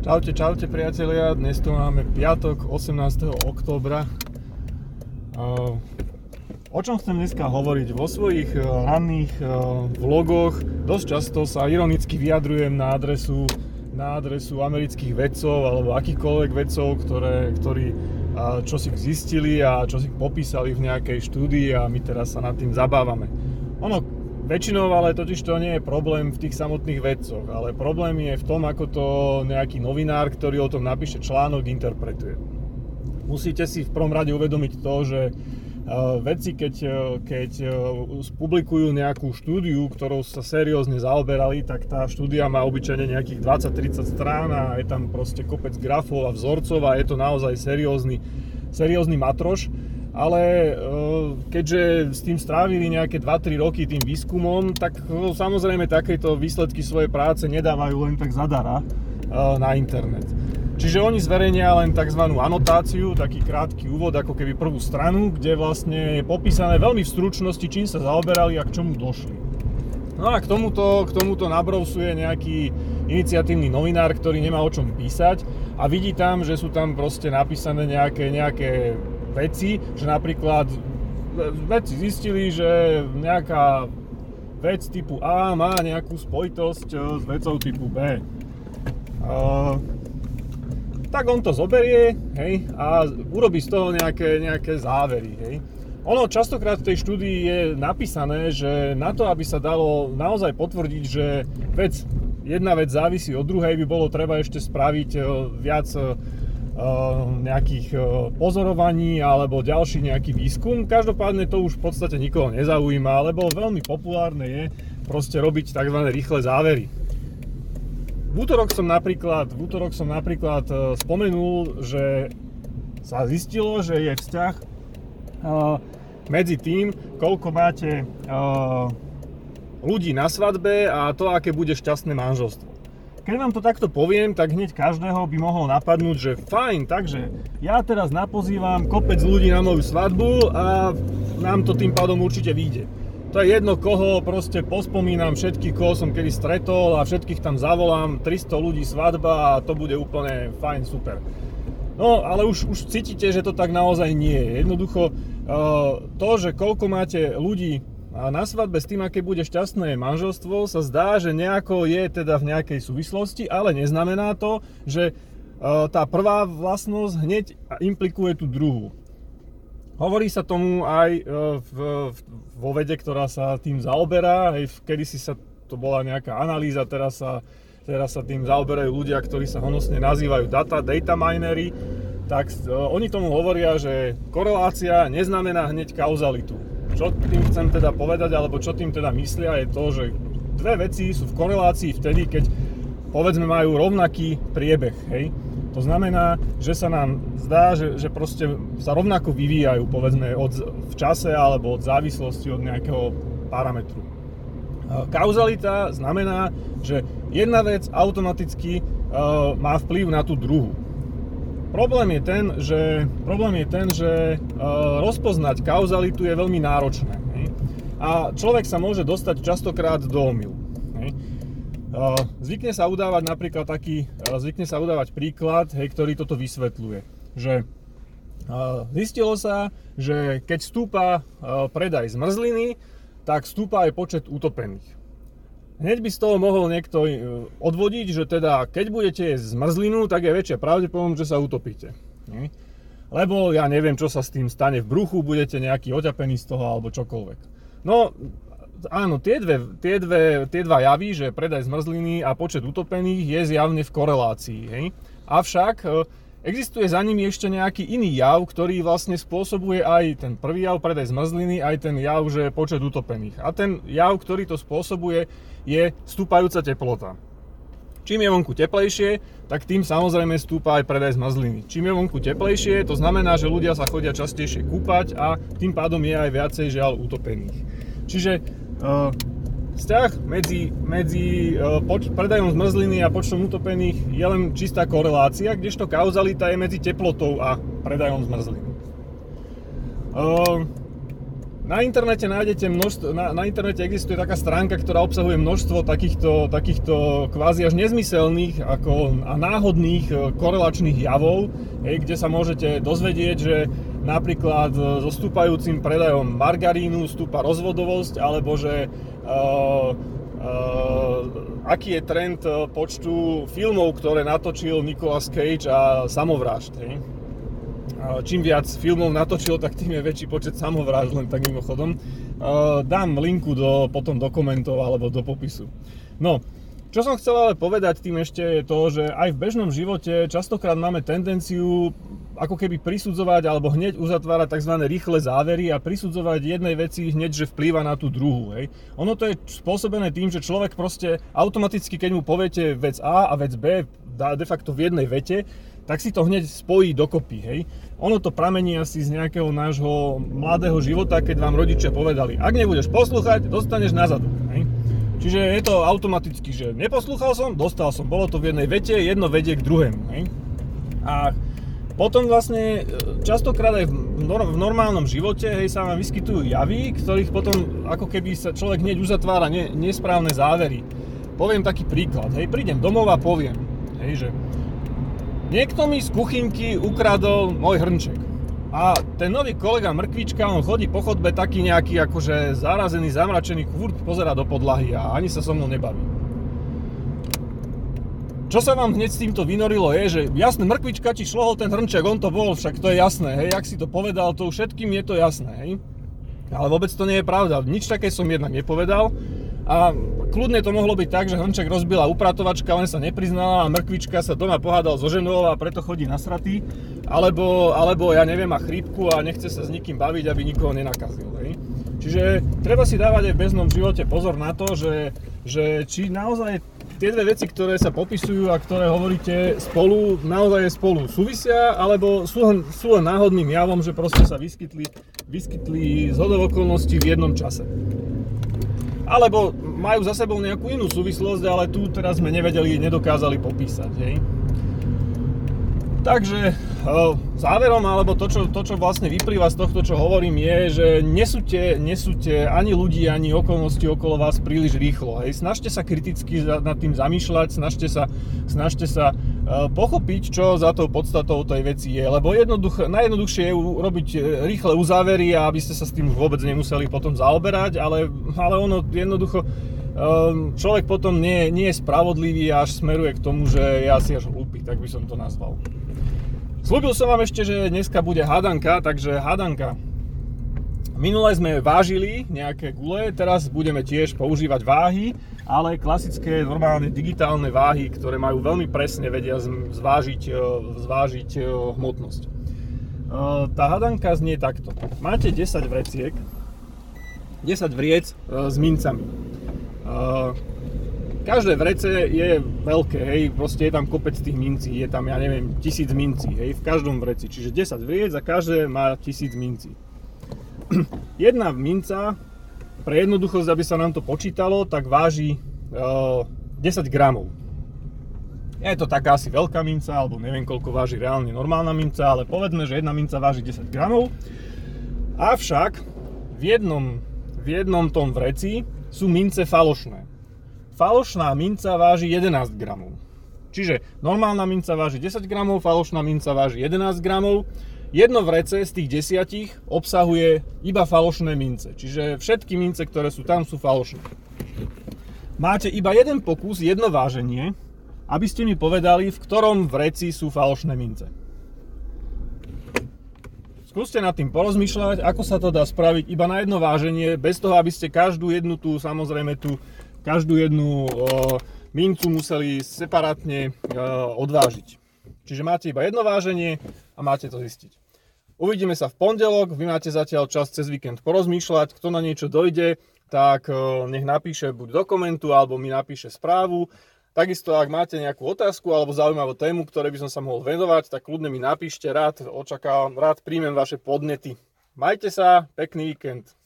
Čaute, čaute priatelia, dnes tu máme piatok 18. októbra. O čom chcem dneska hovoriť? Vo svojich ranných vlogoch dosť často sa ironicky vyjadrujem na adresu amerických vedcov alebo akýchkoľvek vedcov, ktorí čosi zistili a čosi popísali v nejakej štúdii a my teraz sa nad tým zabávame. Ono väčšinou ale totiž to nie je problém v tých samotných vedcoch, ale problém je v tom, ako to nejaký novinár, ktorý o tom napíše článok, interpretuje. Musíte si v prvom rade uvedomiť to, že vedci, keď publikujú nejakú štúdiu, ktorou sa seriózne zaoberali, tak tá štúdia má obyčajne nejakých 20-30 strán a je tam proste kopec grafov a vzorcov a je to naozaj seriózny matroš. Ale keďže s tým strávili nejaké 2-3 roky tým výskumom, tak samozrejme takéto výsledky svojej práce nedávajú len tak zadara na internet. Čiže oni zverejnia len tzv. Anotáciu, taký krátky úvod, ako keby prvú stranu, kde vlastne je popísané veľmi v stručnosti, čím sa zaoberali a k čomu došli. No a k tomuto nabrousuje nejaký iniciatívny novinár, ktorý nemá o čom písať a vidí tam, že sú tam proste napísané nejaké veci, že napríklad vedci zistili, že nejaká vec typu A má nejakú spojitosť s vecou typu B. Tak on to zoberie, hej, a urobí z toho nejaké závery, hej. Ono častokrát v tej štúdii je napísané, že na to, aby sa dalo naozaj potvrdiť, že jedna vec závisí od druhej, by bolo treba ešte spraviť viac nejakých pozorovaní alebo ďalší nejaký výskum. Každopádne to už v podstate nikoho nezaujíma, lebo veľmi populárne je proste robiť tzv. Rýchle závery. V útorok som napríklad spomenul, že sa zistilo, že je vzťah medzi tým, koľko máte ľudí na svadbe a to, aké bude šťastné manželstvo. Keď vám to takto poviem, tak hneď každého by mohol napadnúť, že fajn, takže ja teraz napozývam kopec ľudí na moju svadbu a nám to tým pádom určite vyjde. To je jedno, koho proste pospomínam, všetkých, koho som kedy stretol a všetkých tam zavolám, 300 ľudí svadba a to bude úplne fajn, super. No, ale už cítite, že to tak naozaj nie je. Jednoducho to, že koľko máte ľudí a na svadbe s tým, aké bude šťastné manželstvo, sa zdá, že nejako je teda v nejakej súvislosti, ale neznamená to, že tá prvá vlastnosť hneď implikuje tú druhú. Hovorí sa tomu aj vo vede, ktorá sa tým zaoberá. Kedysi to bola nejaká analýza, teraz sa tým zaoberajú ľudia, ktorí sa honosne nazývajú data minery. Tak oni tomu hovoria, že korelácia neznamená hneď kauzalitu. Čo tým chcem teda povedať, alebo čo tým teda myslia, je to, že dve veci sú v korelácii vtedy, keď povedzme majú rovnaký priebeh, hej. To znamená, že sa nám zdá, že proste sa rovnako vyvíjajú, povedzme, v čase alebo od závislosti od nejakého parametru. Kauzalita znamená, že jedna vec automaticky má vplyv na tú druhú. Problém je ten, že rozpoznať kauzalitu je veľmi náročné. Ne? A človek sa môže dostať častokrát do omylu. Zvykne sa udávať príklad, hej, ktorý toto vysvetľuje. Že zistilo sa, že keď stúpa predaj zmrzliny, tak stúpa aj počet utopených. Hneď by z toho mohol niekto odvodiť, že teda keď budete jesť zmrzlinu, tak je väčšia pravdepodobnosť, že sa utopíte. Nie? Lebo ja neviem, čo sa s tým stane v bruchu, budete nejaký oťapený z toho alebo čokoľvek. No áno, tie dva javy, že predaj zmrzliny a počet utopených je zjavne v korelácii. Hej? Avšak existuje za nimi ešte nejaký iný jav, ktorý vlastne spôsobuje aj ten prvý jav, predaj zmrzliny, aj ten jav, že je počet utopených. A ten jav, ktorý to spôsobuje, je stúpajúca teplota. Čím je vonku teplejšie, tak tým samozrejme stúpa aj predaj zmrzliny. Čím je vonku teplejšie, to znamená, že ľudia sa chodia častejšie kúpať a tým pádom je aj viacej žiaľ utopených. Čiže vzťah medzi predajom zmrzliny a počtom utopených je len čistá korelácia, kdežto kauzalita je medzi teplotou a predajom zmrzliny. Na internete nájdete množstvo, na internete existuje taká stránka, ktorá obsahuje množstvo takýchto kvázi až nezmyselných ako, a náhodných korelačných javov, kde sa môžete dozvedieť, že napríklad so stúpajúcim predajom margarínu stúpa rozvodovosť, alebo že aký je trend počtu filmov, ktoré natočil Nicolas Cage a samovrážd. Čím viac filmov natočil, tak tým je väčší počet samovrážd, len tak mimochodom. Dám linku potom do komentov alebo do popisu. No, čo som chcel ale povedať tým ešte je to, že aj v bežnom živote častokrát máme tendenciu ako keby prisudzovať alebo hneď uzatvárať tzv. Rýchle závery a prisudzovať jednej veci hneď, že vplýva na tú druhú. Hej. Ono to je spôsobené tým, že človek proste automaticky, keď mu poviete vec A a vec B de facto v jednej vete, tak si to hneď spojí dokopy, hej. Ono to pramení asi z nejakého nášho mladého života, keď vám rodičia povedali, ak nebudeš poslúchať, dostaneš nazadu, hej. Čiže je to automaticky, že neposlúchal som, dostal som, bolo to v jednej vete, jedno vedie k druhému, hej. A potom vlastne častokrát aj v normálnom živote, hej, sa vám vyskytujú javy, ktorých potom ako keby sa človek hneď uzatvára nesprávne závery. Poviem taký príklad, hej, prídem domov a poviem, hej, že niekto mi z kuchynky ukradol môj hrnček. A ten nový kolega Mrkvička, on chodí po chodbe taký nejaký akože zarazený, zamračený, furt pozerá do podlahy a ani sa so mnou nebaví. Čo sa vám hneď s týmto vynorilo je, že jasné, Mrkvička ti šlohol ten hrnček, on to bol, však to je jasné, hej, ak si to povedal, to všetkým je to jasné, hej. Ale vôbec to nie je pravda, nič také som jednak nepovedal a kľudne to mohlo byť tak, že hrnček rozbila upratovačka, len sa nepriznala a Mrkvička sa doma pohádal so ženou a preto chodí nasratý, alebo ja neviem, má chrípku a nechce sa s nikým baviť, aby nikoho nenakazil. Hej. Čiže treba si dávať aj v bežnom živote pozor na to, že či naozaj tie dve veci, ktoré sa popisujú a ktoré hovoríte spolu, naozaj spolu súvisia, alebo sú len náhodným javom, že proste sa vyskytli zhodou okolností v jednom čase. Alebo majú za sebou nejakú inú súvislosť, ale tu teraz sme nedokázali popísať. Hej. Takže záverom, alebo to, čo vlastne vyplýva z tohto, čo hovorím, je, že nesúďte ani ľudí, ani okolnosti okolo vás príliš rýchlo. Hej. Snažte sa kriticky nad tým zamýšľať, snažte sa pochopiť, čo za tou podstatou tej veci je. Lebo najjednoduchšie je robiť rýchle uzávery, aby ste sa s tým vôbec nemuseli potom zaoberať, ale ono jednoducho človek potom nie je spravodlivý a až smeruje k tomu, že ja si až hlúpy, tak by som to nazval. Sľúbil som vám ešte, že dneska bude hádanka, takže hádanka. Minule sme vážili nejaké gule, teraz budeme tiež používať váhy, ale klasické, normálne digitálne váhy, ktoré majú veľmi presne vedia zvážiť hmotnosť. Tá hádanka znie takto. Máte 10 vreciek, 10 vriec s mincami. Každé vrece je veľké, hej, proste je tam kopec tých mincí, je tam, ja neviem, 1000 mincí, hej, v každom vreci, čiže 10 vriec a každé má 1000 mincí. Jedna minca, pre jednoduchosť, aby sa nám to počítalo, tak váži 10 gramov. Je to taká asi veľká minca, alebo neviem, koľko váži reálne normálna minca, ale povedzme, že jedna minca váži 10 gramov. Avšak v jednom tom vreci sú mince falošné. Falošná minca váži 11 gramov. Čiže normálna minca váži 10 gramov, falošná minca váži 11 gramov. Jedno vrece z tých 10 obsahuje iba falošné mince. Čiže všetky mince, ktoré sú tam, sú falošné. Máte iba jeden pokus, jedno váženie, aby ste mi povedali, v ktorom vreci sú falošné mince. Skúste nad tým porozmýšľať, ako sa to dá spraviť iba na jedno váženie, bez toho, aby ste každú jednu mincu museli separátne odvážiť. Čiže máte iba jedno váženie a máte to zistiť. Uvidíme sa v pondelok, vy máte zatiaľ čas cez víkend porozmýšľať, kto na niečo dojde, tak nech napíše buď do komentu, alebo mi napíše správu. Takisto, ak máte nejakú otázku alebo zaujímavú tému, ktorej by som sa mohol venovať, tak kľudne mi napíšte, rád príjmem vaše podnety. Majte sa, pekný víkend.